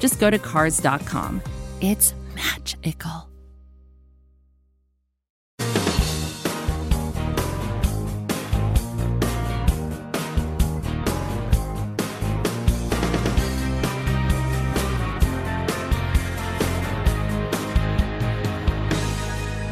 just go to Cars.com. It's magical.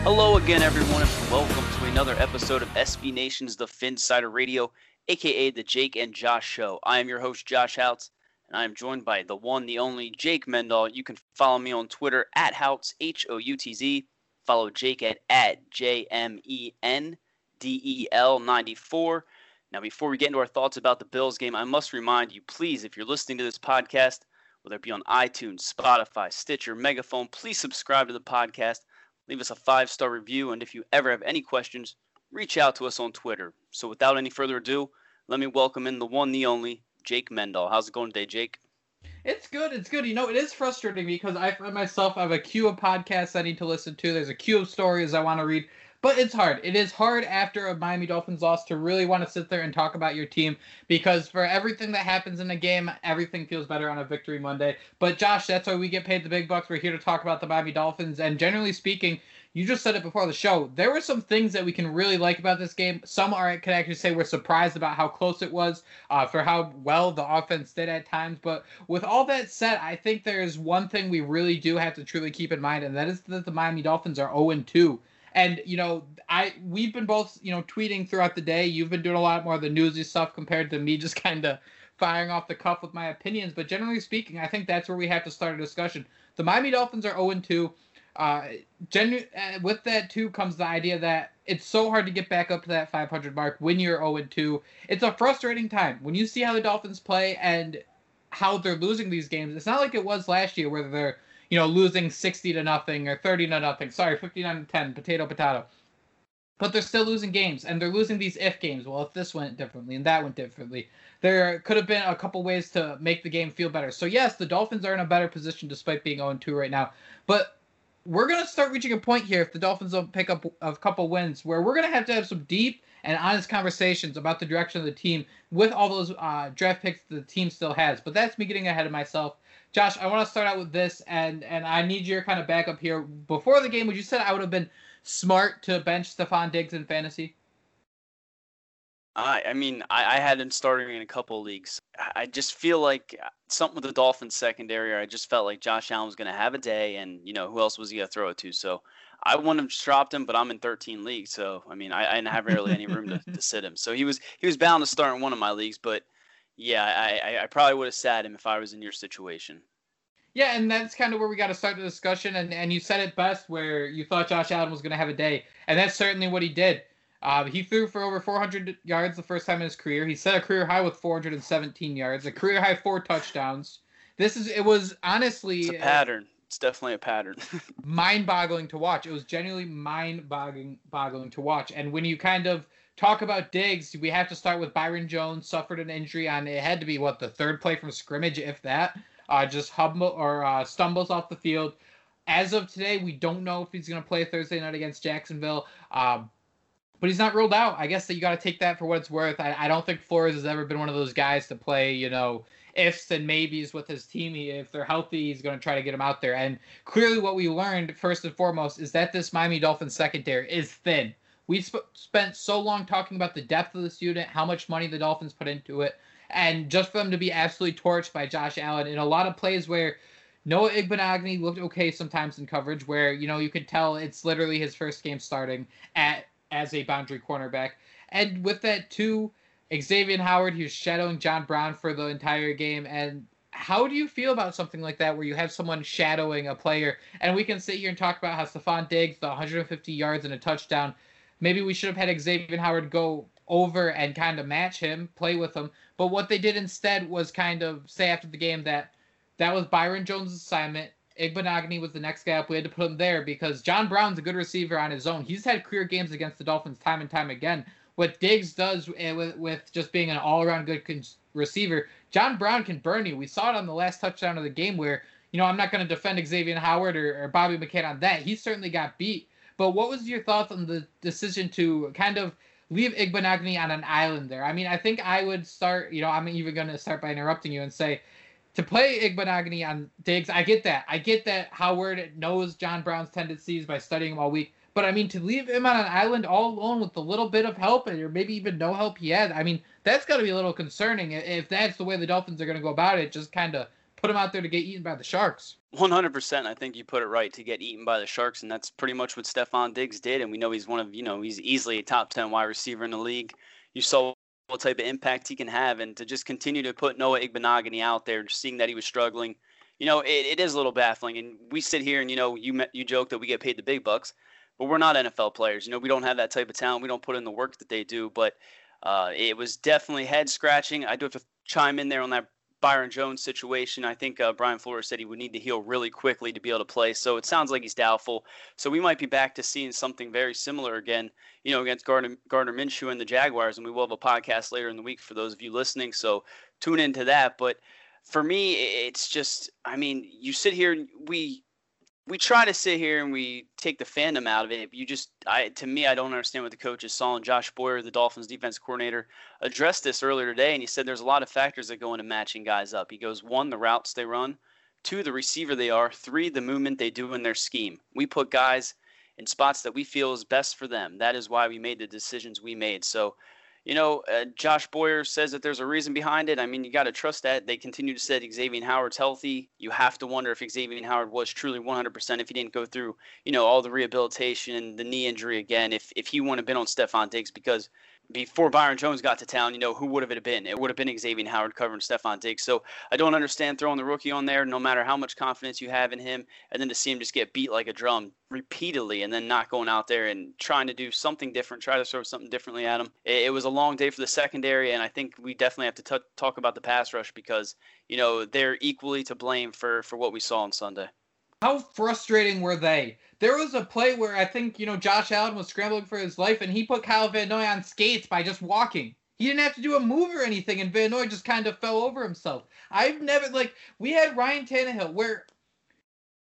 Hello again, everyone, and welcome to another episode of SB Nation's The Fin Sider Radio, a.k.a. The Jake and Josh Show. I am your host, Josh Houts, and I am joined by the one, the only, Jake Mendel. You can follow me on Twitter at Houts, H-O-U-T-Z. Follow Jake at J-M-E-N-D-E-L-94. Now, before we get into our thoughts about the Bills game, I must remind you, please, if you're listening to this podcast, whether it be on iTunes, Spotify, Stitcher, Megaphone, please subscribe to the podcast. Leave us a 5-star review, and if you ever have any questions, reach out to us on Twitter. So without any further ado, let me welcome in the one, the only, Jake Mendel. How's it going today, Jake? It's good. You know, it is frustrating because I find myself, I have a queue of podcasts I need to listen to. There's a queue of stories I want to read, but it's hard. It is hard after a Miami Dolphins loss to really want to sit there and talk about your team because for everything that happens in a game, everything feels better on a victory Monday. But Josh, that's why we get paid the big bucks. We're here to talk about the Miami Dolphins. And generally speaking, you just said it before the show. There were some things that we can really like about this game. Some can actually say we're surprised about how close it was, for how well the offense did at times. But with all that said, I think there is one thing we really do have to truly keep in mind, and that is that the Miami Dolphins are 0-2. And, you know, we've been both, you know, tweeting throughout the day. You've been doing a lot more of the newsy stuff compared to me just kind of firing off the cuff with my opinions. But generally speaking, I think that's where we have to start a discussion. The Miami Dolphins are 0-2. With that too comes the idea that it's so hard to get back up to that 500 mark when you're 0-2. It's a frustrating time when you see how the Dolphins play and how they're losing these games. It's not like it was last year where they're, you know, losing 60-0 or 30-0. Sorry, 59-10. Potato, potato. But they're still losing games, and they're losing these if games. Well, if this went differently and that went differently, there could have been a couple ways to make the game feel better. So yes, the Dolphins are in a better position despite being 0-2 right now, but we're going to start reaching a point here if the Dolphins don't pick up a couple wins where we're going to have some deep and honest conversations about the direction of the team with all those draft picks the team still has. But that's me getting ahead of myself. Josh, I want to start out with this, and I need your kind of backup here. Before the game, would you say I would have been smart to bench Stephon Diggs in fantasy? I mean, I had him starting in a couple of leagues. I just feel like something with the Dolphins secondary, I just felt like Josh Allen was going to have a day, and, you know, who else was he going to throw it to? So I wouldn't have dropped him, but I'm in 13 leagues. So, I mean, I didn't have really any room to sit him. So he was bound to start in one of my leagues, but yeah, I probably would have sat him if I was in your situation. Yeah, and that's kind of where we got to start the discussion, and you said it best where you thought Josh Allen was going to have a day, and that's certainly what he did. He threw for over 400 yards the first time in his career. He set a career high with 417 yards, a career high 4 touchdowns. It was honestly... It's a pattern. It's definitely a pattern. Mind-boggling to watch. It was genuinely mind-boggling to watch. And when you kind of talk about Diggs, we have to start with Byron Jones suffered an injury on, it had to be, the third play from scrimmage, if that, just stumbles off the field. As of today, we don't know if he's going to play Thursday night against Jacksonville. But he's not ruled out. I guess that you got to take that for what it's worth. I don't think Flores has ever been one of those guys to play, you know, ifs and maybes with his team. If they're healthy, he's going to try to get them out there. And clearly what we learned, first and foremost, is that this Miami Dolphins secondary is thin. We spent so long talking about the depth of the unit, how much money the Dolphins put into it, and just for them to be absolutely torched by Josh Allen in a lot of plays where Noah Igbinoghene looked okay sometimes in coverage where, you know, you could tell it's literally his first game starting as a boundary cornerback. And with that, too, Xavier Howard, who's shadowing John Brown for the entire game. And how do you feel about something like that where you have someone shadowing a player? And we can sit here and talk about how Stephon Diggs, the 150 yards and a touchdown, maybe we should have had Xavier Howard go over and kind of match him, play with him. But what they did instead was kind of say after the game that was Byron Jones' assignment. Igbinoghene was the next guy up. We had to put him there because John Brown's a good receiver on his own. He's had career games against the Dolphins time and time again. What Diggs does with just being an all-around good receiver, John Brown can burn you. We saw it on the last touchdown of the game where, you know, I'm not going to defend Xavier Howard or Bobby McCain on that. He certainly got beat. But what was your thoughts on the decision to kind of leave Igbinoghene on an island there? I mean, I think I would start, you know, I'm even going to start by interrupting you and say, to play Igbinoghene on Diggs, I get that. I get that Howard knows John Brown's tendencies by studying him all week. But, I mean, to leave him on an island all alone with a little bit of help or maybe even no help he had, I mean, that's got to be a little concerning if that's the way the Dolphins are going to go about it, just kind of put him out there to get eaten by the Sharks. 100%. I think you put it right, to get eaten by the Sharks, and that's pretty much what Stephon Diggs did. And we know he's one of, you know, he's easily a top 10 wide receiver in the league. You saw what type of impact he can have, and to just continue to put Noah Igbinoghene out there, just seeing that he was struggling, you know, it is a little baffling. And we sit here and, you know, you joke that we get paid the big bucks, but we're not NFL players. You know, we don't have that type of talent. We don't put in the work that they do, but it was definitely head scratching. I do have to chime in there on that Byron Jones situation. I think Brian Flores said he would need to heal really quickly to be able to play. So it sounds like he's doubtful. So we might be back to seeing something very similar again, you know, against Gardner Minshew and the Jaguars. And we will have a podcast later in the week for those of you listening. So tune into that. But for me, it's just, I mean, you sit here and we try to sit here and we take the fandom out of it. To me, I don't understand what the coaches saw. And Josh Boyer, the Dolphins defense coordinator, addressed this earlier today. And he said there's a lot of factors that go into matching guys up. He goes, 1, the routes they run. 2, the receiver they are. 3, the movement they do in their scheme. We put guys in spots that we feel is best for them. That is why we made the decisions we made. So, you know, Josh Boyer says that there's a reason behind it. I mean, you got to trust that. They continue to say Xavier Howard's healthy. You have to wonder if Xavier Howard was truly 100% if he didn't go through, you know, all the rehabilitation and the knee injury again, if he wouldn't have been on Stephon Diggs. Because before Byron Jones got to town, you know, who would have it been? It would have been Xavier Howard covering Stephon Diggs. So I don't understand throwing the rookie on there, no matter how much confidence you have in him, and then to see him just get beat like a drum repeatedly and then not going out there and trying to do something different, try to throw something differently at him. It was a long day for the secondary, and I think we definitely have to talk about the pass rush because, you know, they're equally to blame for what we saw on Sunday. How frustrating were they? There was a play where I think, you know, Josh Allen was scrambling for his life, and he put Kyle Van Noy on skates by just walking. He didn't have to do a move or anything, and Van Noy just kind of fell over himself. I've never, like, we had Ryan Tannehill where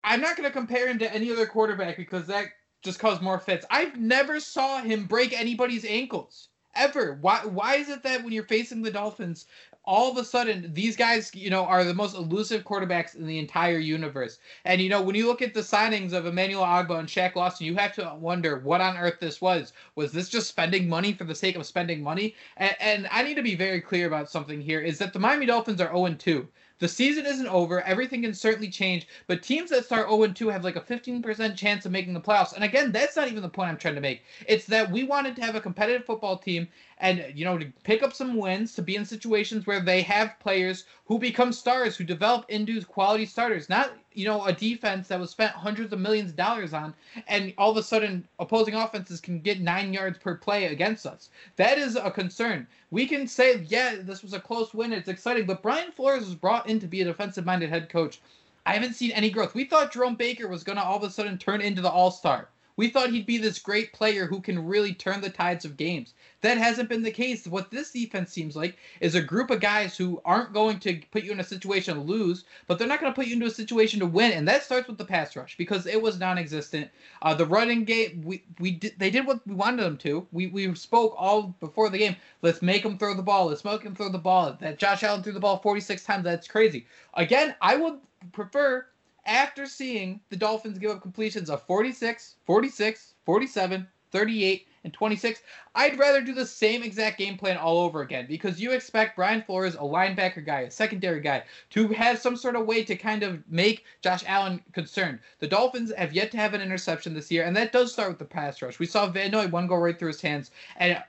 I'm not going to compare him to any other quarterback because that just caused more fits. I've never saw him break anybody's ankles, ever. Why is it that when you're facing the Dolphins, all of a sudden these guys, you know, are the most elusive quarterbacks in the entire universe? And, you know, when you look at the signings of Emmanuel Ogbah and Shaq Lawson, you have to wonder what on earth this was. Was this just spending money for the sake of spending money? And I need to be very clear about something here, is that the Miami Dolphins are 0-2. The season isn't over. Everything can certainly change. But teams that start 0-2 have like a 15% chance of making the playoffs. And again, that's not even the point I'm trying to make. It's that we wanted to have a competitive football team and, you know, to pick up some wins, to be in situations where they have players who become stars, who develop into quality starters. Not, you know, a defense that was spent hundreds of millions of dollars on, and all of a sudden opposing offenses can get 9 yards per play against us. That is a concern. We can say, yeah, this was a close win, it's exciting, but Brian Flores was brought in to be a defensive-minded head coach. I haven't seen any growth. We thought Jerome Baker was going to all of a sudden turn into the all-star. We thought he'd be this great player who can really turn the tides of games. That hasn't been the case. What this defense seems like is a group of guys who aren't going to put you in a situation to lose, but they're not going to put you into a situation to win, and that starts with the pass rush because it was non-existent. The running game, they did what we wanted them to. We spoke all before the game, let's make them throw the ball. Let's make them throw the ball. That Josh Allen threw the ball 46 times, that's crazy. Again, I would prefer, after seeing the Dolphins give up completions of 46, 46, 47, 38, and 26, I'd rather do the same exact game plan all over again because you expect Brian Flores, a linebacker guy, a secondary guy, to have some sort of way to kind of make Josh Allen concerned. The Dolphins have yet to have an interception this year, and that does start with the pass rush. We saw Van Noy, one go right through his hands, and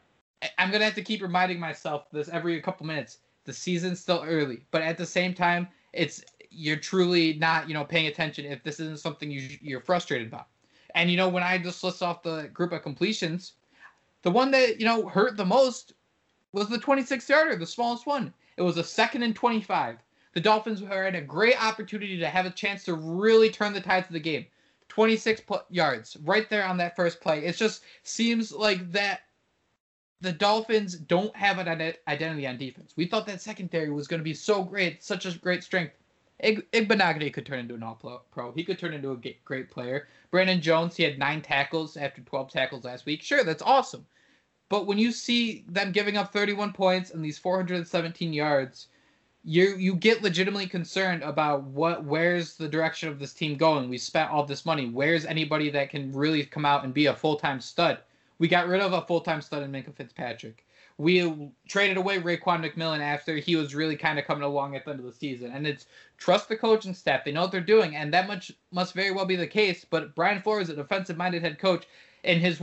I'm going to have to keep reminding myself this every couple minutes. The season's still early, but at the same time, you're truly not, you know, paying attention if this isn't something you're frustrated about. And, you know, when I just list off the group of completions, the one that, you know, hurt the most was the 26-yarder, the smallest one. It was a 2nd and 25. the Dolphins were at a great opportunity to have a chance to really turn the tides of the game. 26 yards right there on that first play. It just seems like that the Dolphins don't have an identity on defense. We thought that secondary was going to be so great, such a great strength. Igbinoghene could turn into an all-pro. He could turn into a great player. Brandon Jones, he had 9 tackles after 12 tackles last week. Sure, that's awesome. But when you see them giving up 31 points and these 417 yards, you get legitimately concerned about where's the direction of this team going. We spent all this money. Where's anybody that can really come out and be a full-time stud? We got rid of a full-time stud in Minka Fitzpatrick. We traded away Raekwon McMillan after he was really kind of coming along at the end of the season. And it's trust the coaching staff. They know what they're doing. And that much must very well be the case. But Brian Flores, a defensive-minded head coach, in his,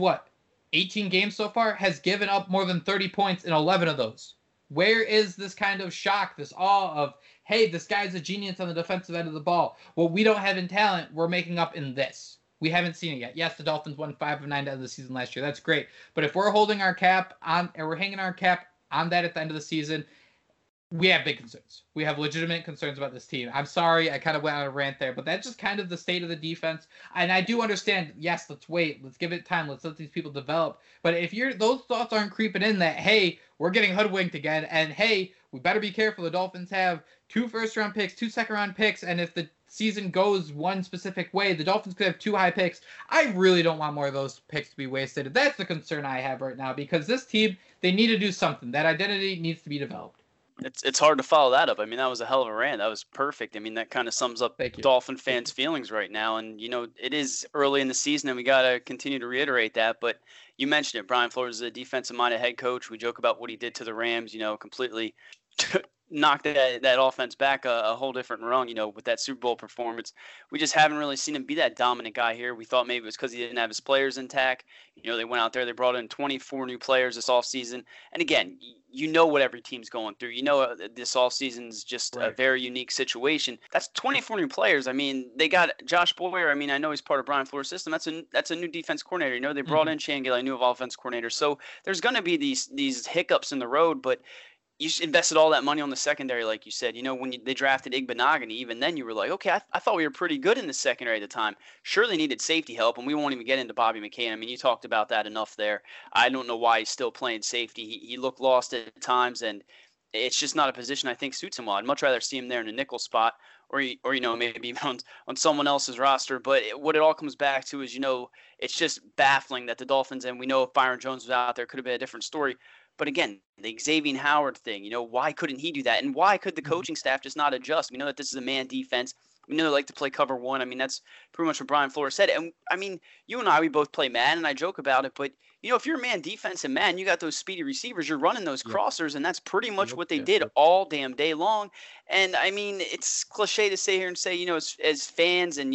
18 games so far, has given up more than 30 points in 11 of those. Where is this kind of shock, this awe of, hey, this guy's a genius on the defensive end of the ball. What we don't have in talent, we're making up in this. We haven't seen it yet. Yes, the Dolphins won 5 of 9 at the end of the season last year. That's great. But if we're holding our cap on, and we're hanging our cap on that at the end of the season, we have big concerns. We have legitimate concerns about this team. I'm sorry, I kind of went on a rant there, but that's just kind of the state of the defense. And I do understand, yes, let's wait. Let's give it time. Let's let these people develop. But if those thoughts aren't creeping in that, hey, we're getting hoodwinked again, and hey, we better be careful. The Dolphins have 2 first-round picks, 2 second-round picks, and if the season goes one specific way, the Dolphins could have 2 high picks. I really don't want more of those picks to be wasted. That's the concern I have right now, because this team, they need to do something. That identity needs to be developed. It's hard to follow that up. I mean, that was a hell of a rant. That was perfect. I mean, that kind of sums up Dolphin fans' feelings right now. And, it is early in the season, and we got to continue to reiterate that. But you mentioned it. Brian Flores is a defensive-minded head coach. We joke about what he did to the Rams, completely knocked that offense back a whole different rung, with that Super Bowl performance. We just haven't really seen him be that dominant guy here. We thought maybe it was because he didn't have his players intact. They went out there, they brought in 24 new players this offseason. And again, what every team's going through. This offseason's just a very unique situation. That's 24 new players. I mean, they got Josh Boyer. I mean, I know he's part of Brian Flores' system. That's a new defense coordinator. They brought in Shangela, a new offense coordinator. So there's going to be these hiccups in the road, but you invested all that money on the secondary, like you said. When they drafted Igbinoghene, even then you were like, okay, I thought we were pretty good in the secondary at the time. Sure, they needed safety help, and we won't even get into Bobby McCain. I mean, you talked about that enough there. I don't know why he's still playing safety. He looked lost at times, and it's just not a position I think suits him well. I'd much rather see him there in a nickel spot or maybe even on someone else's roster. But what it all comes back to is, it's just baffling that the Dolphins, and we know if Byron Jones was out there, it could have been a different story. But again, the Xavier Howard thing, why couldn't he do that? And why could the coaching staff just not adjust? We know that this is a man defense. We know they like to play cover one. I mean, that's pretty much what Brian Flores said. And, I mean, you and I, we both play man, and I joke about it. But, if you're a man defense and man, you got those speedy receivers. You're running those crossers, and that's pretty much what they did all damn day long. And, I mean, it's cliche to sit here and say, as fans and,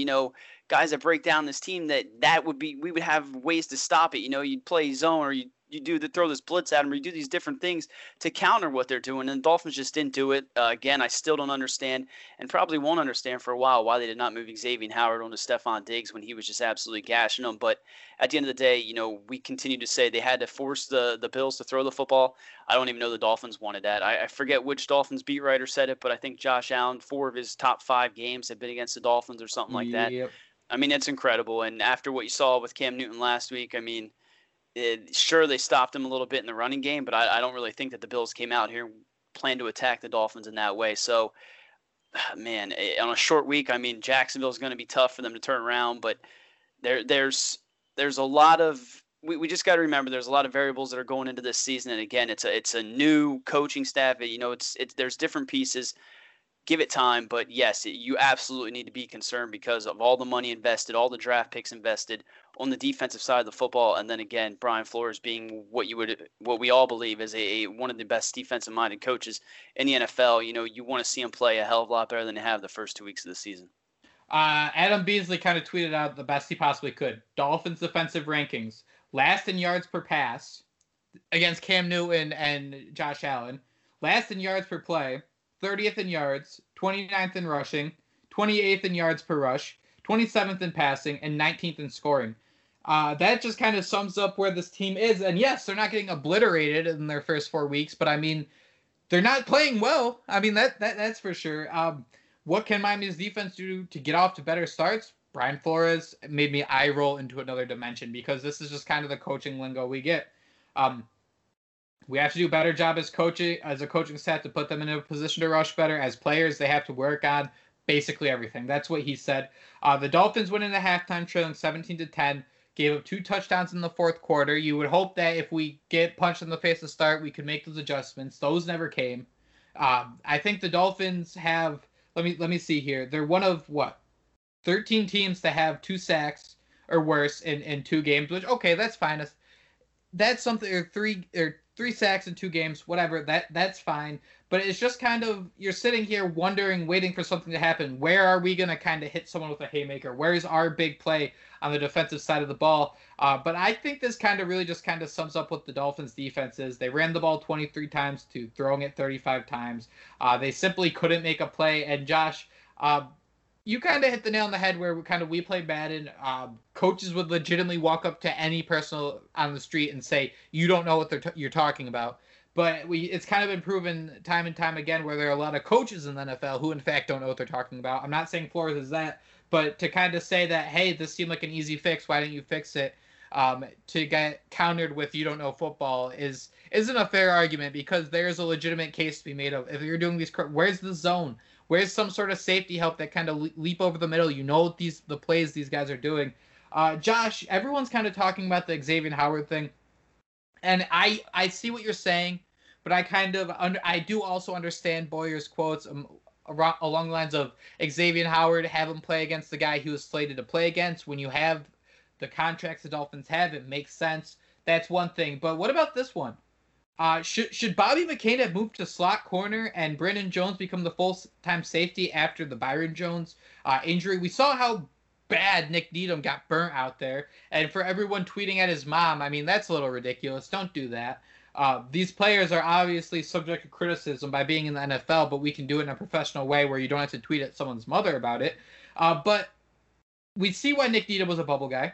guys that break down this team, that would be – we would have ways to stop it. You'd play zone or you do the throw this blitz at them, or you do these different things to counter what they're doing. And the Dolphins just didn't do it. Again, I still don't understand and probably won't understand for a while why they did not move Xavier Howard onto Stephon Diggs when he was just absolutely gashing them. But at the end of the day, we continue to say they had to force the Bills to throw the football. I don't even know the Dolphins wanted that. I forget which Dolphins beat writer said it, but I think Josh Allen, 4 of his top 5 games have been against the Dolphins or something like that. I mean, it's incredible. And after what you saw with Cam Newton last week, I mean, sure, they stopped him a little bit in the running game, but I don't really think that the Bills came out here and planned to attack the Dolphins in that way. So, man, on a short week, I mean, Jacksonville's going to be tough for them to turn around, but there's a lot of – we just got to remember there's a lot of variables that are going into this season. And, again, it's a new coaching staff. There's different pieces. Give it time, but, yes, you absolutely need to be concerned because of all the money invested, all the draft picks invested on the defensive side of the football, and then again, Brian Flores being what we all believe is one of the best defensive-minded coaches in the NFL. You want to see him play a hell of a lot better than they have the first 2 weeks of the season. Adam Beasley kind of tweeted out the best he possibly could. Dolphins defensive rankings. Last in yards per pass against Cam Newton and Josh Allen. Last in yards per play. 30th in yards, 29th in rushing, 28th in yards per rush, 27th in passing, and 19th in scoring. That just kind of sums up where this team is. And yes, they're not getting obliterated in their first 4 weeks, but I mean, they're not playing well. I mean, that's for sure. What can Miami's defense do to get off to better starts? Brian Flores made me eye roll into another dimension, because this is just kind of the coaching lingo we get. We have to do a better job as a coaching staff to put them in a position to rush better. As players, they have to work on basically everything. That's what he said. The Dolphins went into halftime trailing 17-10, gave up 2 touchdowns in the fourth quarter. You would hope that if we get punched in the face to start, we could make those adjustments. Those never came. I think the Dolphins have, let me see here. They're one of, 13 teams to have 2 sacks or worse in 2 games, which, okay, that's fine. That's something, or 3 sacks in 2 games, whatever, that's fine. But it's just kind of, you're sitting here wondering, waiting for something to happen. Where are we going to kind of hit someone with a haymaker? Where's our big play on the defensive side of the ball? But I think this kind of really just kind of sums up what the Dolphins' defense is. They ran the ball 23 times to throwing it 35 times. They simply couldn't make a play. And Josh, you kind of hit the nail on the head where we play Madden. Coaches would legitimately walk up to any person on the street and say, you don't know what you're talking about. But it's kind of been proven time and time again where there are a lot of coaches in the NFL who, in fact, don't know what they're talking about. I'm not saying Flores is that, but to kind of say that, hey, this seemed like an easy fix, why didn't you fix it, to get countered with you don't know football isn't a fair argument, because there's a legitimate case to be made of. If you're doing these, where's the zone? Where's some sort of safety help that kind of leap over the middle? You know what the plays these guys are doing. Josh, everyone's kind of talking about the Xavier Howard thing, and I see what you're saying, but I do also understand Boyer's quotes along the lines of Xavier Howard, have him play against the guy he was slated to play against. When you have the contracts the Dolphins have, it makes sense. That's one thing. But what about this one? Should Bobby McCain have moved to slot corner and Brandon Jones become the full-time safety after the Byron Jones injury? We saw how bad Nick Needham got burnt out there. And for everyone tweeting at his mom, I mean, that's a little ridiculous. Don't do that. These players are obviously subject to criticism by being in the NFL, but we can do it in a professional way where you don't have to tweet at someone's mother about it. But we see why Nick Needham was a bubble guy.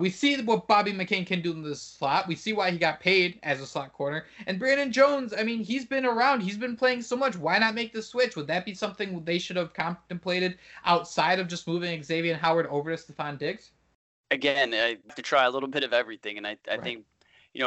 We see what Bobby McCain can do in the slot. We see why he got paid as a slot corner. And Brandon Jones, I mean, he's been around. He's been playing so much. Why not make the switch? Would that be something they should have contemplated outside of just moving Xavier Howard over to Stephon Diggs? Again, I have to try a little bit of everything. And I right. think,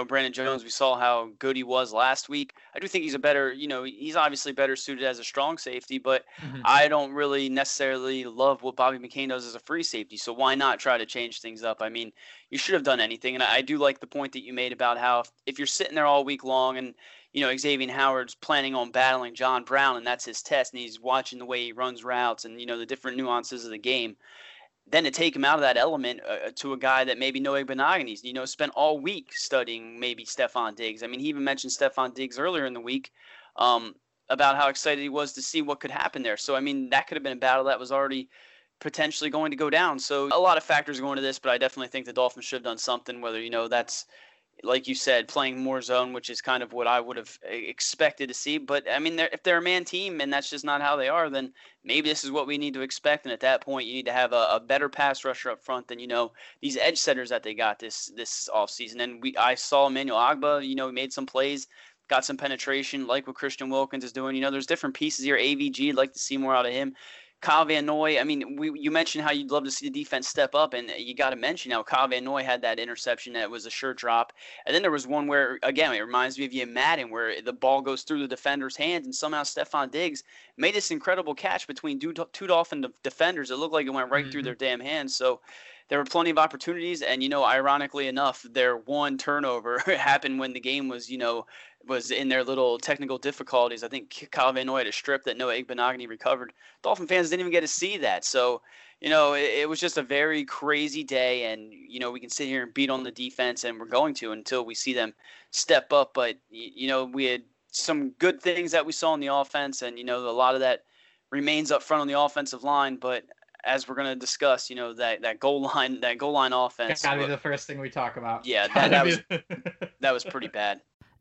Brandon Jones, we saw how good he was last week. I do think he's a better, he's obviously better suited as a strong safety, but I don't really necessarily love what Bobby McCain does as a free safety. So why not try to change things up? I mean, you should have done anything. And I do like the point that you made about how if you're sitting there all week long and, Xavier Howard's planning on battling John Brown and that's his test and he's watching the way he runs routes and, the different nuances of the game. Then to take him out of that element to a guy that maybe Noah Igbinoghene, spent all week studying maybe Stephon Diggs. I mean, he even mentioned Stephon Diggs earlier in the week about how excited he was to see what could happen there. So, I mean, that could have been a battle that was already potentially going to go down. So a lot of factors go into this, but I definitely think the Dolphins should have done something, whether, that's, like you said, playing more zone, which is kind of what I would have expected to see. But, I mean, if they're a man team and that's just not how they are, then maybe this is what we need to expect. And at that point, you need to have a better pass rusher up front than, these edge setters that they got this offseason. And I saw Emmanuel Ogbah, he made some plays, got some penetration, like what Christian Wilkins is doing. There's different pieces here. AVG, I'd like to see more out of him. Kyle Van Noy, I mean, you mentioned how you'd love to see the defense step up, and you got to mention how Kyle Van Noy had that interception that was a sure drop. And then there was one where, again, it reminds me of you in Madden, where the ball goes through the defender's hands, and somehow Stephon Diggs made this incredible catch between two Dolphin defenders. It looked like it went right through their damn hands. So there were plenty of opportunities, and, ironically enough, their one turnover happened when the game was, was in their little technical difficulties. I think Kyle Van Noy had a strip that Noah Igbinoghene recovered. Dolphin fans didn't even get to see that. So, it was just a very crazy day. And, we can sit here and beat on the defense, and we're going to until we see them step up. But, we had some good things that we saw in the offense. And, a lot of that remains up front on the offensive line. But as we're going to discuss, that goal line offense. That's got to be the first thing we talk about. Yeah, that was pretty bad.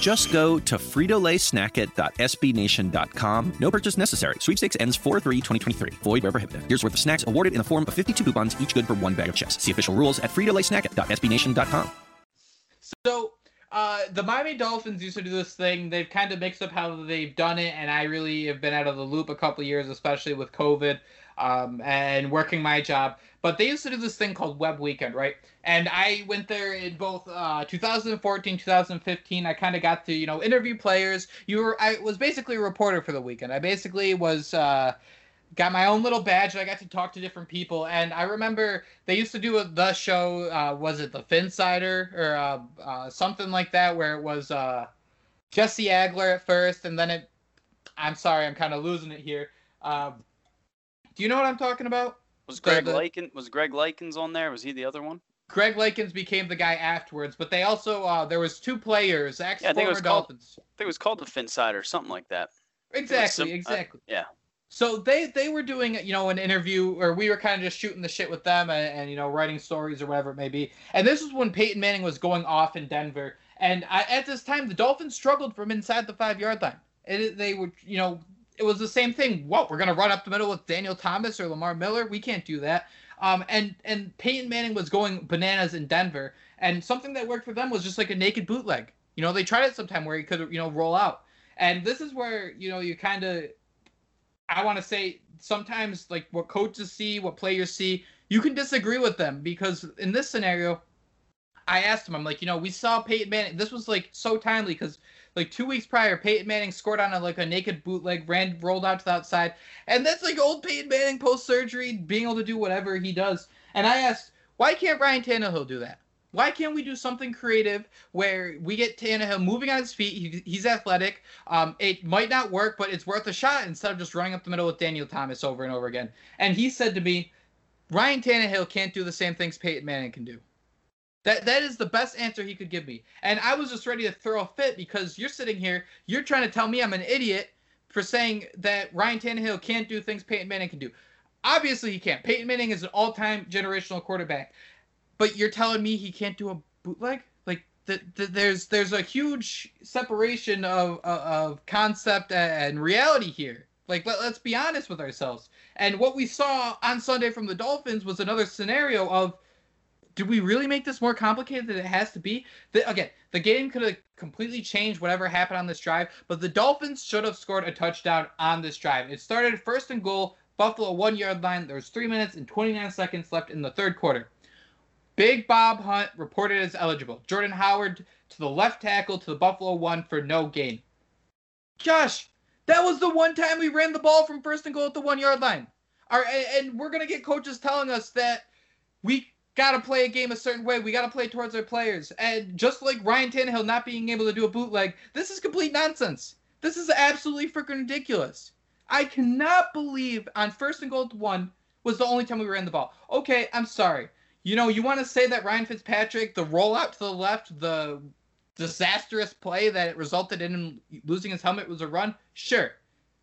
Just go to fritolaysnackit.sbnation.com. No purchase necessary. Sweepstakes ends 4/3/2023. Void where prohibited. Here's worth of snacks awarded in the form of 52 coupons, each good for one bag of chips. See official rules at fritolaysnackit.sbnation.com. So, the Miami Dolphins used to do this thing. They've kind of mixed up how they've done it, and I really have been out of the loop a couple of years, especially with COVID and working my job. But they used to do this thing called Web Weekend, right? And I went there in both 2014, 2015. I kind of got to, interview players. I was basically a reporter for the weekend. I basically was got my own little badge. And I got to talk to different people. And I remember they used to do the show, was it The Fin Sider or something like that, where it was Jesse Agler at first. And then I'm sorry, I'm kind of losing it here. Do you know what I'm talking about? Was Greg Lykins on there? Was he the other one? Greg Lykins became the guy afterwards, but they also there was two players, ex-former Dolphins. I think it was called The Fin Sider or something like that. Exactly. Yeah. So they were doing, an interview, or we were kind of just shooting the shit with them and writing stories or whatever it may be. And this was when Peyton Manning was going off in Denver. And at this time, the Dolphins struggled from inside the 5-yard line. They would, it was the same thing. What, we're going to run up the middle with Daniel Thomas or Lamar Miller? We can't do that. And Peyton Manning was going bananas in Denver, and something that worked for them was just like a naked bootleg. They tried it sometime where he could, roll out. And this is where, you kind of, I want to say sometimes like what coaches see, what players see, you can disagree with them, because in this scenario, I asked him, I'm like, we saw Peyton Manning. This was like so timely because like 2 weeks prior, Peyton Manning scored on a naked bootleg, rolled out to the outside. And that's like old Peyton Manning post-surgery, being able to do whatever he does. And I asked, why can't Ryan Tannehill do that? Why can't we do something creative where we get Tannehill moving on his feet? He's athletic. It might not work, but it's worth a shot instead of just running up the middle with Daniel Thomas over and over again. And he said to me, Ryan Tannehill can't do the same things Peyton Manning can do. That is the best answer he could give me. And I was just ready to throw a fit, because you're sitting here, you're trying to tell me I'm an idiot for saying that Ryan Tannehill can't do things Peyton Manning can do. Obviously he can't. Peyton Manning is an all-time generational quarterback. But you're telling me he can't do a bootleg? Like there's a huge separation of concept and reality here. Like, let's be honest with ourselves. And what we saw on Sunday from the Dolphins was another scenario of, did we really make this more complicated than it has to be? Again, the game could have completely changed whatever happened on this drive, but the Dolphins should have scored a touchdown on this drive. It started 1st and goal, Buffalo 1-yard line. There was 3 minutes and 29 seconds left in the 3rd quarter. Big Bob Hunt reported as eligible. Jordan Howard to the left tackle to the Buffalo 1 for no gain. Josh, that was the one time we ran the ball from 1st and goal at the 1-yard line. And we're going to get coaches telling us that we got to play a game a certain way. We got to play towards our players. And just like Ryan Tannehill not being able to do a bootleg, this is complete nonsense. This is absolutely freaking ridiculous. I cannot believe on 1st and goal 1 was the only time we ran the ball. Okay, I'm sorry. You want to say that Ryan Fitzpatrick, the rollout to the left, the disastrous play that resulted in him losing his helmet was a run? Sure.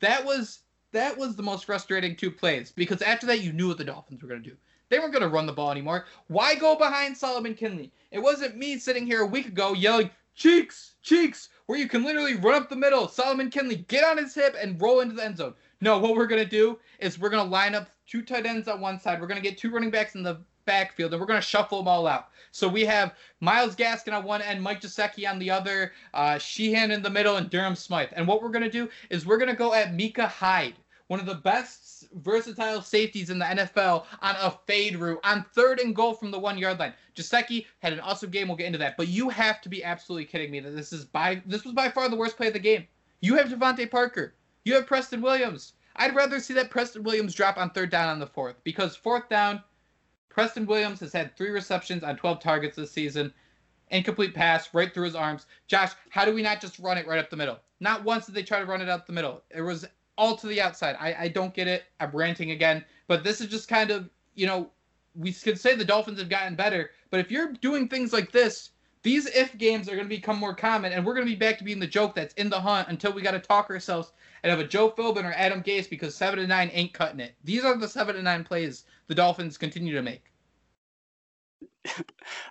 That was the most frustrating 2 plays, because after that you knew what the Dolphins were going to do. They weren't going to run the ball anymore. Why go behind Solomon Kinley? It wasn't me sitting here a week ago yelling, Cheeks, where you can literally run up the middle. Solomon Kinley, get on his hip and roll into the end zone. No, what we're going to do is we're going to line up 2 tight ends on one side. We're going to get 2 running backs in the backfield, and we're going to shuffle them all out. So we have Myles Gaskin on one end, Mike Gesicki on the other, Sheehan in the middle, and Durham Smythe. And what we're going to do is we're going to go at Micah Hyde, one of the best versatile safeties in the NFL, on a fade route on 3rd and goal from the 1-yard line. Gesicki had an awesome game. We'll get into that. But you have to be absolutely kidding me that this was by far the worst play of the game. You have Devontae Parker. You have Preston Williams. I'd rather see that Preston Williams drop on third down on the fourth, because fourth down, Preston Williams has had 3 receptions on 12 targets this season. Incomplete pass right through his arms. Josh, how do we not just run it right up the middle? Not once did they try to run it up the middle. It was all to the outside. I don't get it. I'm ranting again. But this is just kind of, you know, we could say the Dolphins have gotten better. But if you're doing things like this, these if games are going to become more common, and we're going to be back to being the joke that's in the hunt until we got to talk ourselves out of a Joe Philbin or Adam Gase, because 7-9 ain't cutting it. These are the 7-9 plays the Dolphins continue to make.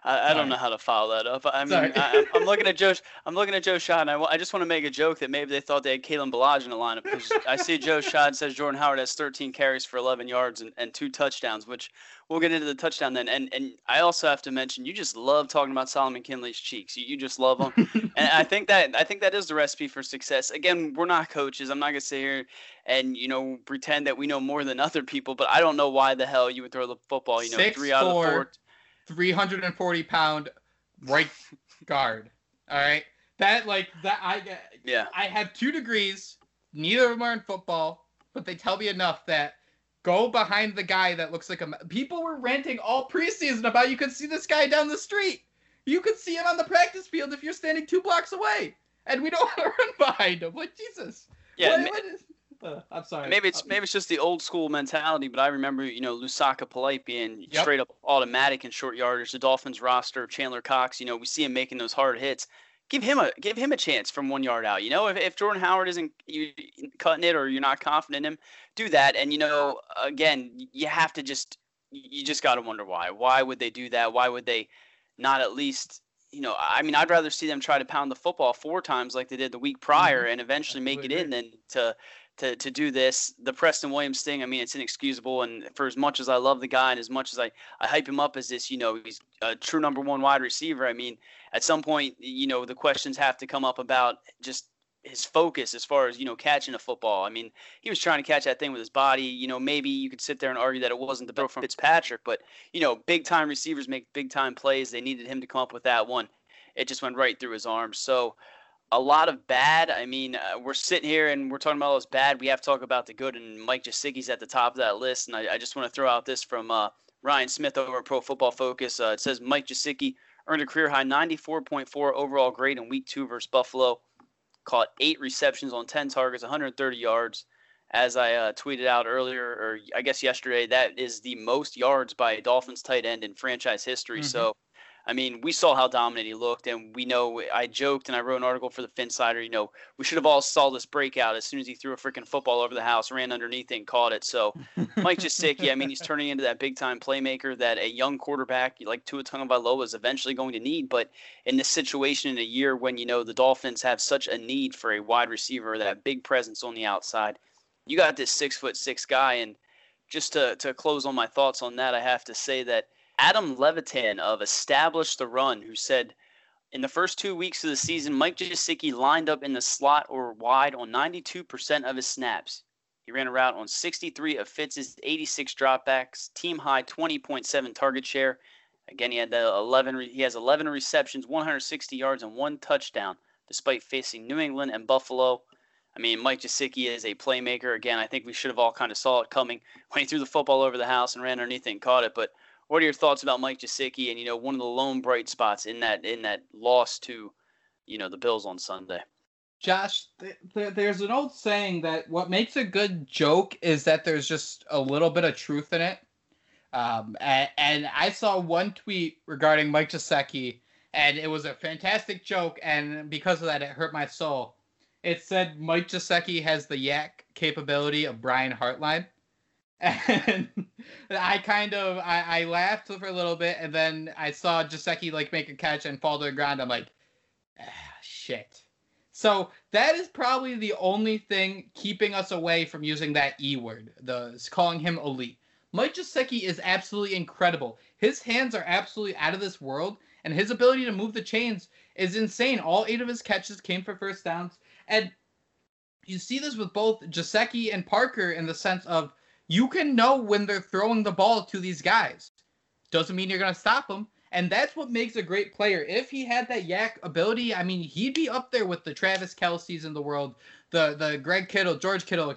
I don't know how to follow that up. I mean, I'm looking at Joe. I'm looking at Joe Schott, and I just want to make a joke that maybe they thought they had Kalen Ballage in the lineup, because I see Joe Schott says Jordan Howard has 13 carries for 11 yards and 2 touchdowns, which we'll get into the touchdown then. And I also have to mention, you just love talking about Solomon Kinley's cheeks. You just love them, and I think that is the recipe for success. Again, we're not coaches. I'm not gonna sit here and, you know, pretend that we know more than other people. But I don't know why the hell you would throw the football. You know, 3 out of 4. 340-pound right guard. All right, I have 2 degrees. Neither of them are in football, but they tell me enough that go behind the guy that looks like a. People were ranting all preseason about you could see this guy down the street. You could see him on the practice field if you're standing 2 blocks away, and we don't want to run behind him. Like, Jesus. Yeah. I'm sorry. Maybe it's just the old school mentality, but I remember, you know, Lusaka Polite being straight up automatic in short yardage. The Dolphins roster, Chandler Cox, you know, we see him making those hard hits. Give him a chance from 1 yard out. You know, if Jordan Howard isn't cutting it, or you're not confident in him, do that. And, you know, again, you just got to wonder why. Why would they do that? Why would they not at least? You know, I mean, I'd rather see them try to pound the football 4 times like they did the week prior, mm-hmm. and eventually make it in than to do this. The Preston Williams thing, I mean, it's inexcusable. And for as much as I love the guy and as much as I hype him up as this, you know, he's a true number one wide receiver. I mean, at some point, you know, the questions have to come up about just his focus as far as, you know, catching a football. I mean, he was trying to catch that thing with his body. You know, maybe you could sit there and argue that it wasn't the throw from Fitzpatrick, but, you know, big-time receivers make big-time plays. They needed him to come up with that one. It just went right through his arms. So, a lot of bad. I mean, we're sitting here and we're talking about all this bad. We have to talk about the good, and Mike Gesicki's at the top of that list. And I just want to throw out this from Ryan Smith over at Pro Football Focus. It says Mike Gesicki earned a career-high 94.4 overall grade in Week 2 versus Buffalo. Caught 8 receptions on 10 targets, 130 yards. As I tweeted out earlier, or I guess yesterday, that is the most yards by a Dolphins tight end in franchise history. Mm-hmm. So, I mean, we saw how dominant he looked, and we know – I joked and I wrote an article for The Fin Sider. You know, we should have all saw this breakout as soon as he threw a freaking football over the house, ran underneath it, and caught it. So, Mike Gesicki, I mean, he's turning into that big-time playmaker that a young quarterback like Tua Tagovailoa is eventually going to need. But in this situation, in a year when, you know, the Dolphins have such a need for a wide receiver, that big presence on the outside, you got this 6'6" guy. And just to close on my thoughts on that, I have to say that Adam Levitan of Establish the Run, who said, in the first 2 weeks of the season, Mike Gesicki lined up in the slot or wide on 92% of his snaps. He ran a route on 63 of Fitz's 86 dropbacks, team-high 20.7 target share. Again, he has 11 receptions, 160 yards, and 1 touchdown, despite facing New England and Buffalo. I mean, Mike Gesicki is a playmaker. Again, I think we should have all kind of saw it coming when he threw the football over the house and ran underneath it and caught it, but what are your thoughts about Mike Gesicki and, you know, one of the lone bright spots in that loss to, you know, the Bills on Sunday? Josh, there's an old saying that what makes a good joke is that there's just a little bit of truth in it. And I saw one tweet regarding Mike Gesicki, and it was a fantastic joke, and because of that, it hurt my soul. It said Mike Gesicki has the yak capability of Brian Hartline. And I laughed for a little bit, and then I saw Gesicki like make a catch and fall to the ground. I'm like, shit. So that is probably the only thing keeping us away from using that E word, calling him elite. Mike Gesicki is absolutely incredible. His hands are absolutely out of this world, and his ability to move the chains is insane. All 8 of his catches came for first downs, and you see this with both Gesicki and Parker in the sense of, you can know when they're throwing the ball to these guys. Doesn't mean you're going to stop them. And that's what makes a great player. If he had that yak ability, I mean, he'd be up there with the Travis Kelce's in the world, the George Kittle,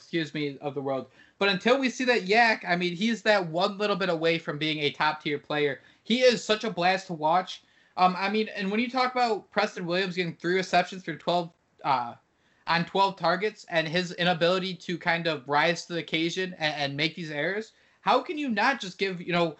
of the world. But until we see that yak, I mean, he's that one little bit away from being a top-tier player. He is such a blast to watch. I mean, and when you talk about Preston Williams getting 3 receptions for 12 on 12 targets and his inability to kind of rise to the occasion and make these errors, how can you not just give, you know,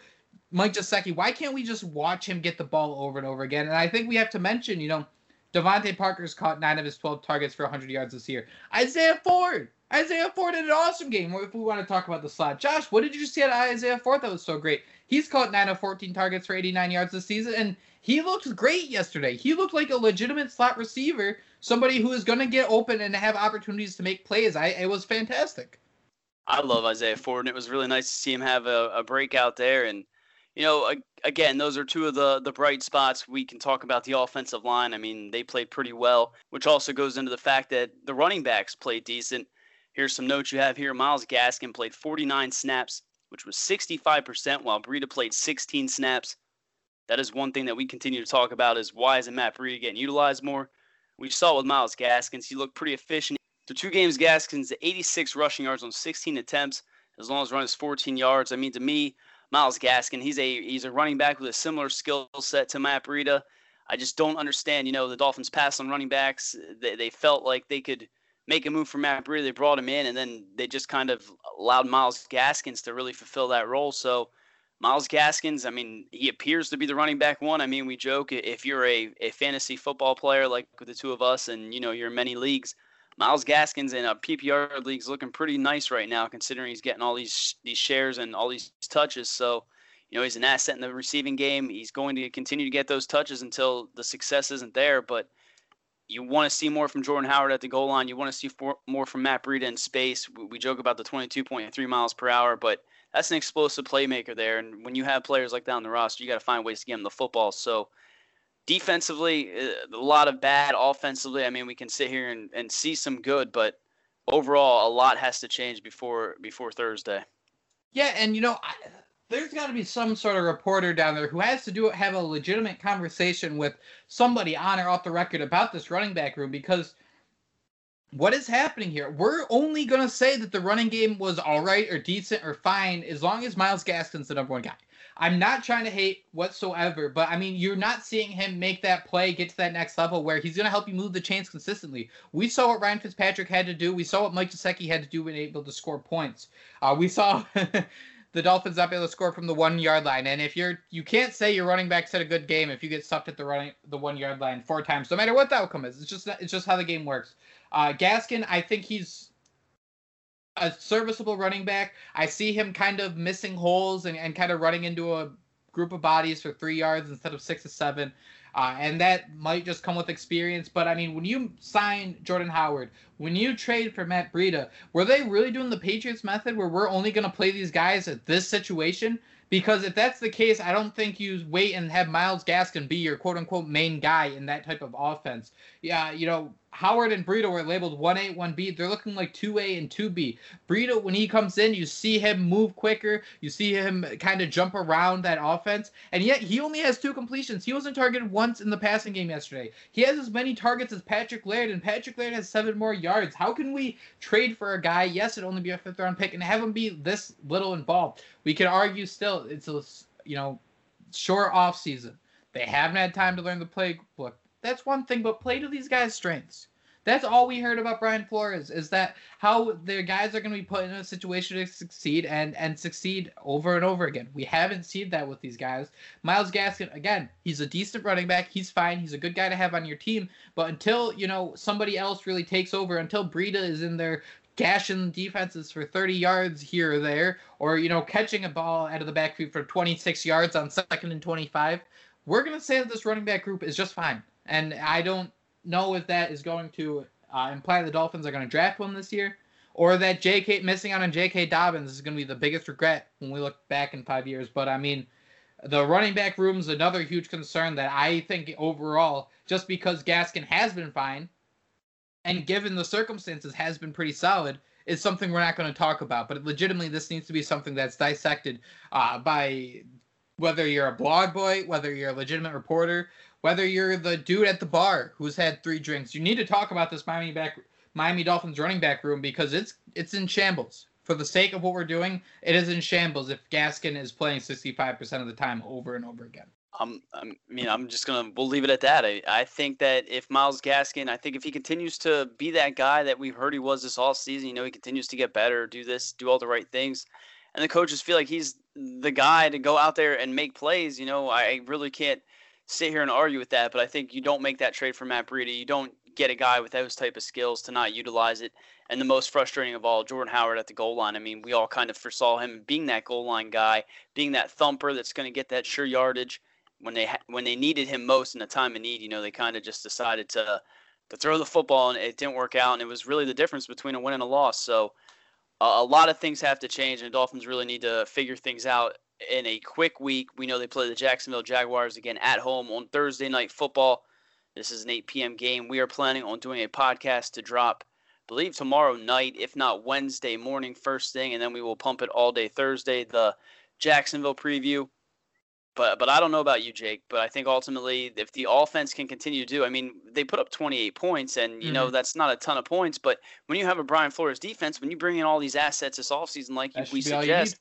Mike Gesicki, why can't we just watch him get the ball over and over again? And I think we have to mention, you know, Devontae Parker's caught 9 of his 12 targets for 100 yards this year. Isaiah Ford had an awesome game, if we want to talk about the slot. Josh, what did you see out of Isaiah Ford that was so great? He's caught 9 of 14 targets for 89 yards this season, and he looked great yesterday. He looked like a legitimate slot receiver, somebody who is going to get open and have opportunities to make plays. It was fantastic. I love Isaiah Ford, and it was really nice to see him have a breakout there. And, you know, again, those are two of the bright spots. We can talk about the offensive line. I mean, they played pretty well, which also goes into the fact that the running backs played decent. Here's some notes you have here. Myles Gaskin played 49 snaps, which was 65%, while Breida played 16 snaps. That is one thing that we continue to talk about is why isn't Matt Breida getting utilized more? We saw with Myles Gaskin, he looked pretty efficient. The 2 games, Gaskin's 86 rushing yards on 16 attempts, as long as run is 14 yards. I mean, to me, Myles Gaskin, he's a running back with a similar skill set to Matt Breida. I just don't understand, you know, the Dolphins pass on running backs. They felt like they could make a move for Matt Breida. They brought him in, and then they just kind of allowed Myles Gaskin to really fulfill that role. So Myles Gaskin, I mean, he appears to be the running back one. I mean, we joke, if you're a fantasy football player like the two of us and, you know, you're in many leagues, Myles Gaskin's in a PPR league's looking pretty nice right now, considering he's getting all these shares and all these touches. So, you know, he's an asset in the receiving game. He's going to continue to get those touches until the success isn't there. But you want to see more from Jordan Howard at the goal line. You want to see more from Matt Breida in space. We joke about the 22.3 miles per hour, but that's an explosive playmaker there. And when you have players like that on the roster, you got to find ways to get them the football. So, defensively, a lot of bad. Offensively, I mean, we can sit here and see some good, but overall, a lot has to change before Thursday. Yeah, and, you know, there's got to be some sort of reporter down there who has to have a legitimate conversation with somebody on or off the record about this running back room, because what is happening here? We're only going to say that the running game was all right or decent or fine as long as Myles Gaskin's the number one guy. I'm not trying to hate whatsoever, but, I mean, you're not seeing him make that play, get to that next level where he's going to help you move the chains consistently. We saw what Ryan Fitzpatrick had to do. We saw what Mike Gesicki had to do when able to score points. We saw the Dolphins not be able to score from the 1-yard line. And if you can't say your running back's had a good game if you get stuffed at the 1-yard line 4 times, no matter what the outcome is. It's just how the game works. Gaskin, I think he's a serviceable running back. I see him kind of missing holes and kind of running into a group of bodies for 3 yards instead of 6 or 7. And that might just come with experience. But, I mean, when you sign Jordan Howard, when you trade for Matt Breida, were they really doing the Patriots method where we're only going to play these guys at this situation? Because if that's the case, I don't think you wait and have Myles Gaskin be your quote-unquote main guy in that type of offense. Yeah, you know, Howard and Breida were labeled 1A, 1B. They're looking like 2A and 2B. Breida, when he comes in, you see him move quicker. You see him kind of jump around that offense. And yet he only has 2 completions. He wasn't targeted once in the passing game yesterday. He has as many targets as Patrick Laird, and Patrick Laird has 7 more yards. How can we trade for a guy, yes, it'd only be a 5th-round pick, and have him be this little involved? We can argue still it's a, you know, short offseason. They haven't had time to learn the playbook. That's one thing, but play to these guys' strengths. That's all we heard about Brian Flores, is that how their guys are going to be put in a situation to succeed and succeed over and over again. We haven't seen that with these guys. Myles Gaskin, again, he's a decent running back. He's fine. He's a good guy to have on your team. But until, you know, somebody else really takes over, until Breida is in there gashing defenses for 30 yards here or there, or, you know, catching a ball out of the backfield for 26 yards on 2nd and 25, we're going to say that this running back group is just fine. And I don't know if that is going to imply the Dolphins are going to draft one this year, or that J.K. missing out on J.K. Dobbins is going to be the biggest regret when we look back in 5 years. But, I mean, the running back room is another huge concern that I think overall, just because Gaskin has been fine and given the circumstances has been pretty solid, is something we're not going to talk about. But legitimately, this needs to be something that's dissected by whether you're a blog boy, whether you're a legitimate reporter, whether you're the dude at the bar who's had three drinks, you need to talk about this Miami Dolphins running back room because it's in shambles. For the sake of what we're doing, it is in shambles if Gaskin is playing 65% of the time over and over again. We'll leave it at that. I think that if Myles Gaskin, I think if he continues to be that guy that we've heard he was this all season, you know, he continues to get better, do this, do all the right things. And the coaches feel like he's the guy to go out there and make plays. You know, I really can't sit here and argue with that, but I think you don't make that trade for Matt Breida. You don't get a guy with those type of skills to not utilize it. And the most frustrating of all, Jordan Howard at the goal line. I mean, we all kind of foresaw him being that goal line guy, being that thumper that's going to get that sure yardage. When they needed him most in a time of need, you know, they kind of just decided to throw the football, and it didn't work out, and it was really the difference between a win and a loss. So a lot of things have to change, and the Dolphins really need to figure things out in a quick week. We know they play the Jacksonville Jaguars again at home on Thursday Night Football. This is an 8 p.m. game. We are planning on doing a podcast to drop, I believe, tomorrow night, if not Wednesday morning first thing, and then we will pump it all day Thursday, the Jacksonville preview. But I don't know about you, Jake, but I think ultimately if the offense can continue to do, I mean, they put up 28 points and, you know, that's not a ton of points. But when you have a Brian Flores defense, when you bring in all these assets this offseason, like we suggest,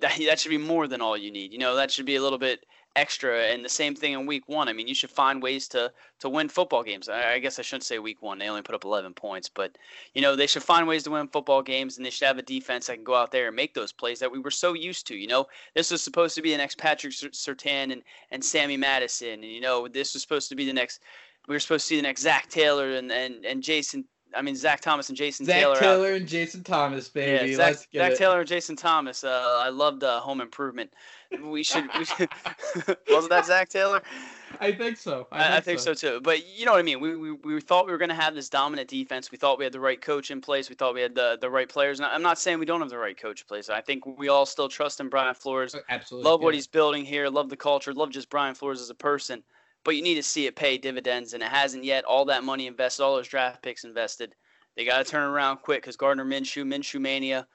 that should be more than all you need. You know, that should be a little bit extra. And the same thing in week one. I mean, you should find ways to win football games. I guess I shouldn't say week one. They only put up 11 points. But, you know, they should find ways to win football games, and they should have a defense that can go out there and make those plays that we were so used to. You know, this was supposed to be the next Patrick Surtain and Sammy Madison. And, you know, this was supposed to be the next – we were supposed to see the next Zach Taylor and Jason – I mean, Zach Thomas and Jason Taylor. Zach Taylor and Jason Thomas, baby. Yeah, Zach Taylor and Jason Thomas. I loved Home Improvement. We should wasn't that Zach Taylor? I think so. I think so too. But you know what I mean? We thought we were going to have this dominant defense. We thought we had the right coach in place. We thought we had the right players. And I'm not saying we don't have the right coach in place. I think we all still trust in Brian Flores. Absolutely. Love what he's building here. Love the culture. Love just Brian Flores as a person. But you need to see it pay dividends, and it hasn't yet. All that money invested, all those draft picks invested, they got to turn around quick because Gardner Minshew mania,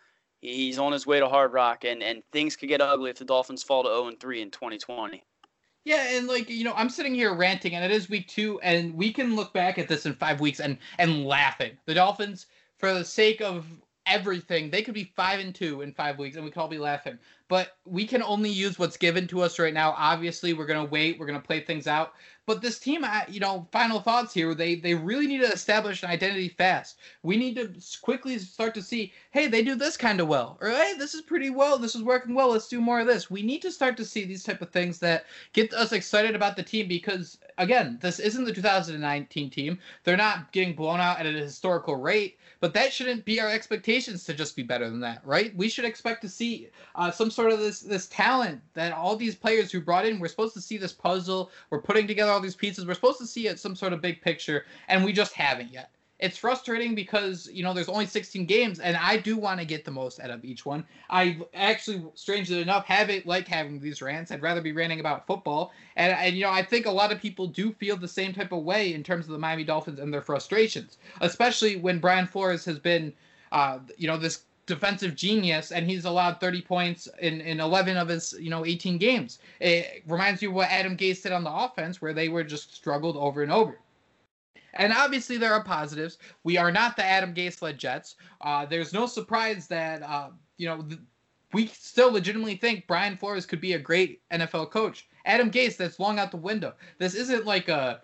he's on his way to Hard Rock, and things could get ugly if the Dolphins fall to 0-3 in 2020. Yeah, and like, you know, I'm sitting here ranting, and it is week two, and we can look back at this in 5 weeks and laugh at the Dolphins for the sake of everything. They could be 5-2 in 5 weeks, and we could all be laughing. But we can only use what's given to us right now. Obviously, we're going to wait. We're going to play things out. But this team, you know, final thoughts here. They really need to establish an identity fast. We need to quickly start to see, hey, they do this kind of well. Or, hey, this is pretty well. This is working well. Let's do more of this. We need to start to see these type of things that get us excited about the team because, again, this isn't the 2019 team. They're not getting blown out at a historical rate. But that shouldn't be our expectations to just be better than that, right? We should expect to see some sort of this talent that all these players who brought in, we're supposed to see this puzzle. We're putting together all these pieces. We're supposed to see it some sort of big picture, and we just haven't yet. It's frustrating because, you know, there's only 16 games, and I do want to get the most out of each one. I actually, strangely enough, having these rants. I'd rather be ranting about football. And you know, I think a lot of people do feel the same type of way in terms of the Miami Dolphins and their frustrations, especially when Brian Flores has been, you know, this defensive genius, and he's allowed 30 points in 11 of his, you know, 18 games. It reminds me of what Adam Gase did on the offense, where they were just struggled over and over. And obviously there are positives. We are not the Adam Gase-led Jets. There's no surprise that, you know, we still legitimately think Brian Flores could be a great NFL coach. Adam Gase, that's long out the window. This isn't like a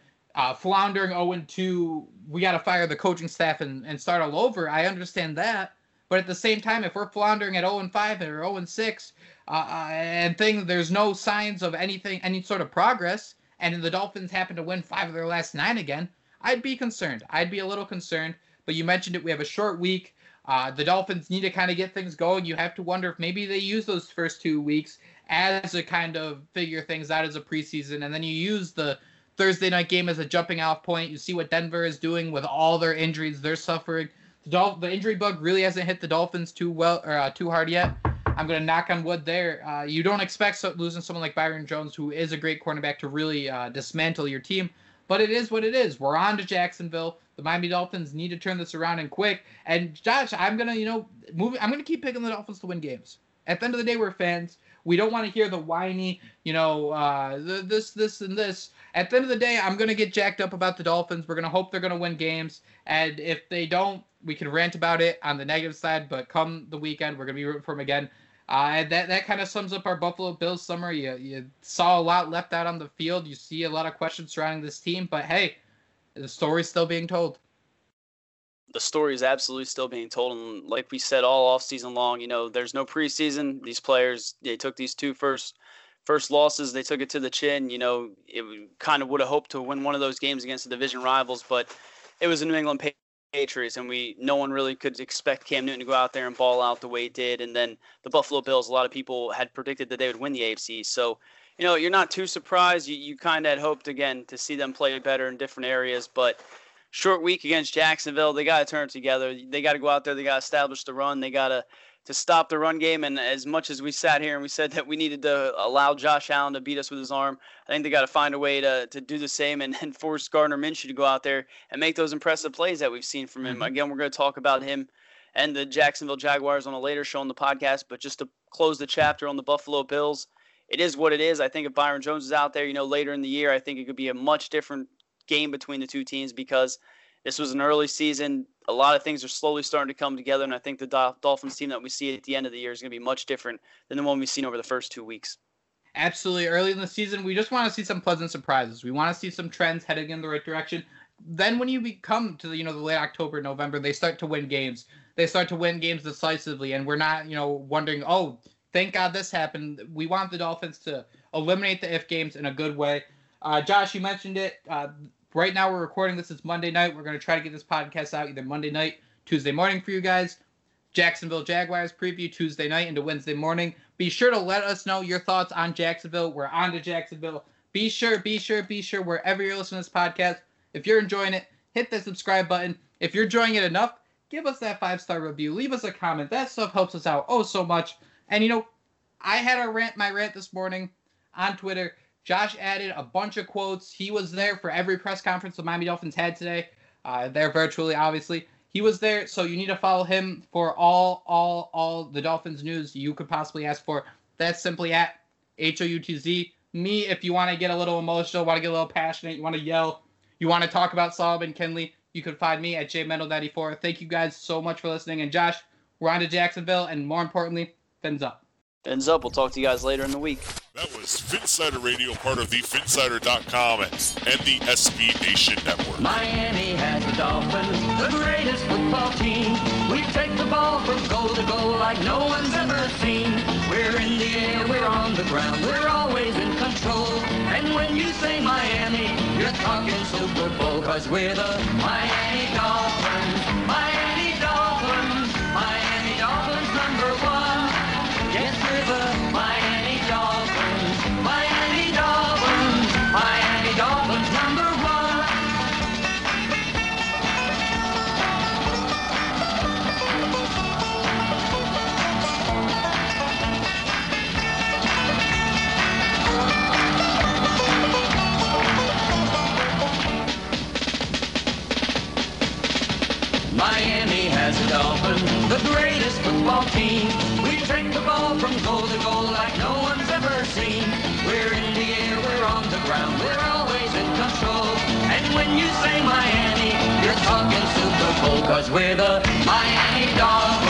floundering 0-2, we got to fire the coaching staff and start all over. I understand that. But at the same time, if we're floundering at 0-5 or 0-6 and there's no signs of anything, any sort of progress, and the Dolphins happen to win 5 of their last 9 again, I'd be concerned. I'd be a little concerned. But you mentioned it. We have a short week. The Dolphins need to kind of get things going. You have to wonder if maybe they use those first 2 weeks as a kind of figure things out as a preseason. And then you use the Thursday night game as a jumping off point. You see what Denver is doing with all their injuries they're suffering. The injury bug really hasn't hit the Dolphins too well or too hard yet. I'm going to knock on wood there. You don't expect losing someone like Byron Jones, who is a great cornerback, to really dismantle your team. But it is what it is. We're on to Jacksonville. The Miami Dolphins need to turn this around and quick. And Josh, I'm going to keep picking the Dolphins to win games. At the end of the day, we're fans. We don't want to hear the whiny, this and this. At the end of the day, I'm going to get jacked up about the Dolphins. We're going to hope they're going to win games. And if they don't, we can rant about it on the negative side. But come the weekend, we're going to be rooting for them again. That kind of sums up our Buffalo Bills summer. You saw a lot left out on the field. You see a lot of questions surrounding this team. But, hey, the story's still being told. The story is absolutely still being told. And like we said all offseason long, there's no preseason. These players, they took these two first losses. They took it to the chin. It kind of would have hoped to win one of those games against the division rivals. But it was a New England Patriots, and no one really could expect Cam Newton to go out there and ball out the way he did. And then the Buffalo Bills, a lot of people had predicted that they would win the AFC. So, you're not too surprised. You kind of had hoped, again, to see them play better in different areas. But short week against Jacksonville, they got to turn it together. They got to go out there. They got to establish the run. They got to stop the run game. And as much as we sat here and we said that we needed to allow Josh Allen to beat us with his arm, I think they got to find a way to do the same and force Gardner Minshew to go out there and make those impressive plays that we've seen from him. Mm-hmm. Again, we're going to talk about him and the Jacksonville Jaguars on a later show on the podcast. But just to close the chapter on the Buffalo Bills, it is what it is. I think if Byron Jones is out there, later in the year, I think it could be a much different game between the two teams, because this was an early season. A lot of things are slowly starting to come together, and I think the Dolphins team that we see at the end of the year is going to be much different than the one we've seen over the first 2 weeks. Absolutely. Early in the season, we just want to see some pleasant surprises. We want to see some trends heading in the right direction. Then when you come to the late October, November, they start to win games. They start to win games decisively, and we're not, wondering, oh, thank God this happened. We want the Dolphins to eliminate the if games in a good way. Josh, you mentioned it. Right now we're recording. This is Monday night. We're going to try to get this podcast out either Monday night, Tuesday morning for you guys. Jacksonville Jaguars preview Tuesday night into Wednesday morning. Be sure to let us know your thoughts on Jacksonville. We're on to Jacksonville. Be sure, wherever you're listening to this podcast, if you're enjoying it, hit the subscribe button. If you're enjoying it enough, give us that 5-star review. Leave us a comment. That stuff helps us out oh so much. And, I had my rant this morning on Twitter. Josh added a bunch of quotes. He was there for every press conference the Miami Dolphins had today. They're virtually, obviously. He was there, so you need to follow him for all the Dolphins news you could possibly ask for. That's simply at HOUTZ. Me, if you want to get a little emotional, want to get a little passionate, you want to yell, you want to talk about Solomon Kinley, you can find me at jmendel94. Thank you guys so much for listening. And Josh, we're on to Jacksonville, and more importantly, fins up. Fins up. We'll talk to you guys later in the week. That was Fin Sider Radio, part of the FinSider.com and the SB Nation Network. Miami has the Dolphins, the greatest football team. We take the ball from goal to goal like no one's ever seen. We're in the air, we're on the ground, we're always in control. And when you say Miami, you're talking Super Bowl, because we're the Miami Dolphins. Miami Dolphins, Miami Dolphins number one. Yes, we're the Miami Dolphins number one. Miami has the Dolphins, the greatest football team. We take the ball from goal to goal like no one's ever seen. We're in the air, we're on the ground, we're always in control. And when you say Miami, you're talking Super Bowl, 'cause we're the Miami Dolphins.